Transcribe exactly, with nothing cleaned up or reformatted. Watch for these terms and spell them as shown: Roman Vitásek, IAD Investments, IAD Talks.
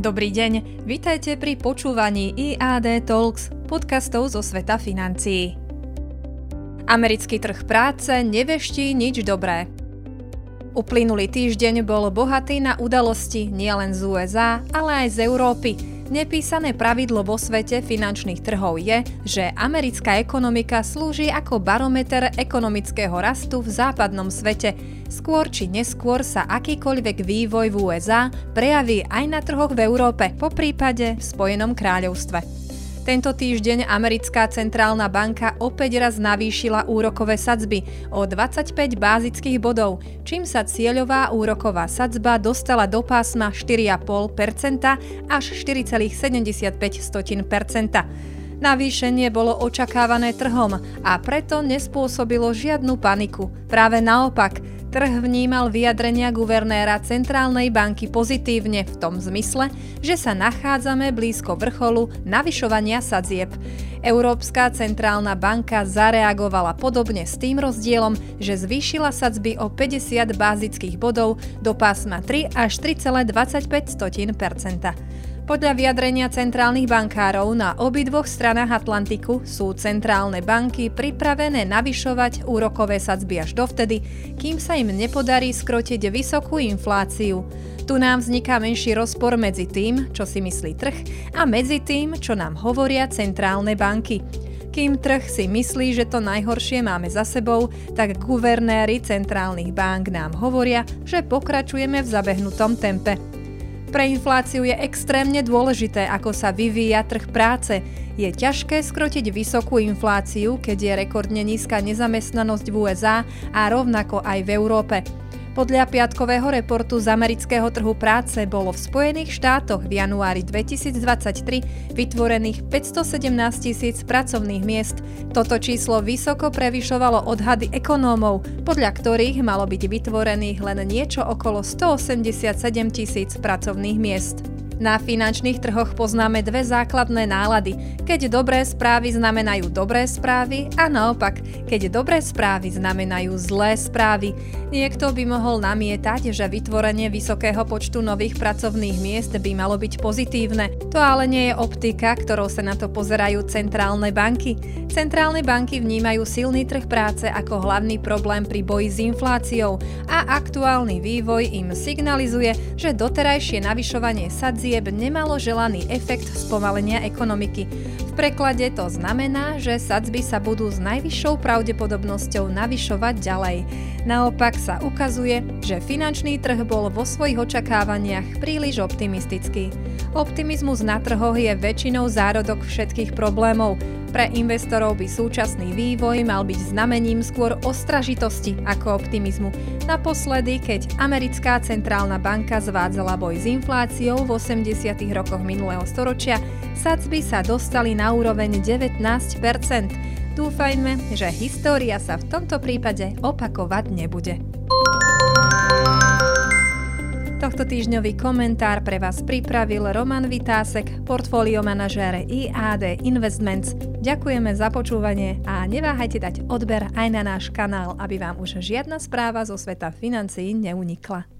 Dobrý deň, vitajte pri počúvaní í á dé Talks, podcastov zo sveta financií. Americký trh práce neveští nič dobré. Uplynulý týždeň bol bohatý na udalosti nielen z ú es á, ale aj z Európy. Nepísané pravidlo vo svete finančných trhov je, že americká ekonomika slúži ako barometer ekonomického rastu v západnom svete. Skôr či neskôr sa akýkoľvek vývoj v ú es á prejaví aj na trhoch v Európe, poprípade v Spojenom kráľovstve. Tento týždeň americká centrálna banka opäť raz navýšila úrokové sadzby o dvadsaťpäť bázických bodov, čím sa cieľová úroková sadzba dostala do pásma štyri celé päť percenta až štyri celé sedemdesiatpäť percenta. Navýšenie bolo očakávané trhom a preto nespôsobilo žiadnu paniku. Práve naopak, trh vnímal vyjadrenia guvernéra centrálnej banky pozitívne v tom zmysle, že sa nachádzame blízko vrcholu navyšovania sadzieb. Európska centrálna banka zareagovala podobne s tým rozdielom, že zvýšila sadzby o päťdesiat bázických bodov do pásma tri až tri celé dvadsaťpäť percenta. Podľa vyjadrenia centrálnych bankárov na obidvoch stranách Atlantiku sú centrálne banky pripravené navyšovať úrokové sadzby až dovtedy, kým sa im nepodarí skrotiť vysokú infláciu. Tu nám vzniká menší rozpor medzi tým, čo si myslí trh, a medzi tým, čo nám hovoria centrálne banky. Kým trh si myslí, že to najhoršie máme za sebou, tak guvernéri centrálnych bank nám hovoria, že pokračujeme v zabehnutom tempe. Pre infláciu je extrémne dôležité, ako sa vyvíja trh práce. Je ťažké skrotiť vysokú infláciu, keď je rekordne nízka nezamestnanosť v ú es á a rovnako aj v Európe. Podľa piatkového reportu z amerického trhu práce bolo v Spojených štátoch v januári dvetisícdvadsaťtri vytvorených päťstosedemnásť tisíc pracovných miest. Toto číslo vysoko prevyšovalo odhady ekonómov, podľa ktorých malo byť vytvorených len niečo okolo stoosemdesiatsedem tisíc pracovných miest. Na finančných trhoch poznáme dve základné nálady, keď dobré správy znamenajú dobré správy a naopak, keď dobré správy znamenajú zlé správy. Niekto by mohol namietať, že vytvorenie vysokého počtu nových pracovných miest by malo byť pozitívne. To ale nie je optika, ktorou sa na to pozerajú centrálne banky. Centrálne banky vnímajú silný trh práce ako hlavný problém pri boji s infláciou a aktuálny vývoj im signalizuje, že doterajšie navyšovanie sadzieb nemalo želaný efekt spomalenia ekonomiky. V preklade to znamená, že sadzby sa budú s najvyššou pravdepodobnosťou navyšovať ďalej. Naopak sa ukazuje, že finančný trh bol vo svojich očakávaniach príliš optimistický. Optimizmus na trhoch je väčšinou zárodok všetkých problémov. Pre investorov by súčasný vývoj mal byť znamením skôr ostražitosti ako optimizmu. Naposledy, keď americká centrálna banka zvádzala boj s infláciou v osemdesiatych rokoch minulého storočia, sadzby sa dostali na úroveň devätnásť percent. Dúfajme, že história sa v tomto prípade opakovať nebude. Tohto týždňový komentár pre vás pripravil Roman Vitásek, portfóliomanažér í á dé Investments. Ďakujeme za počúvanie a neváhajte dať odber aj na náš kanál, aby vám už žiadna správa zo sveta financií neunikla.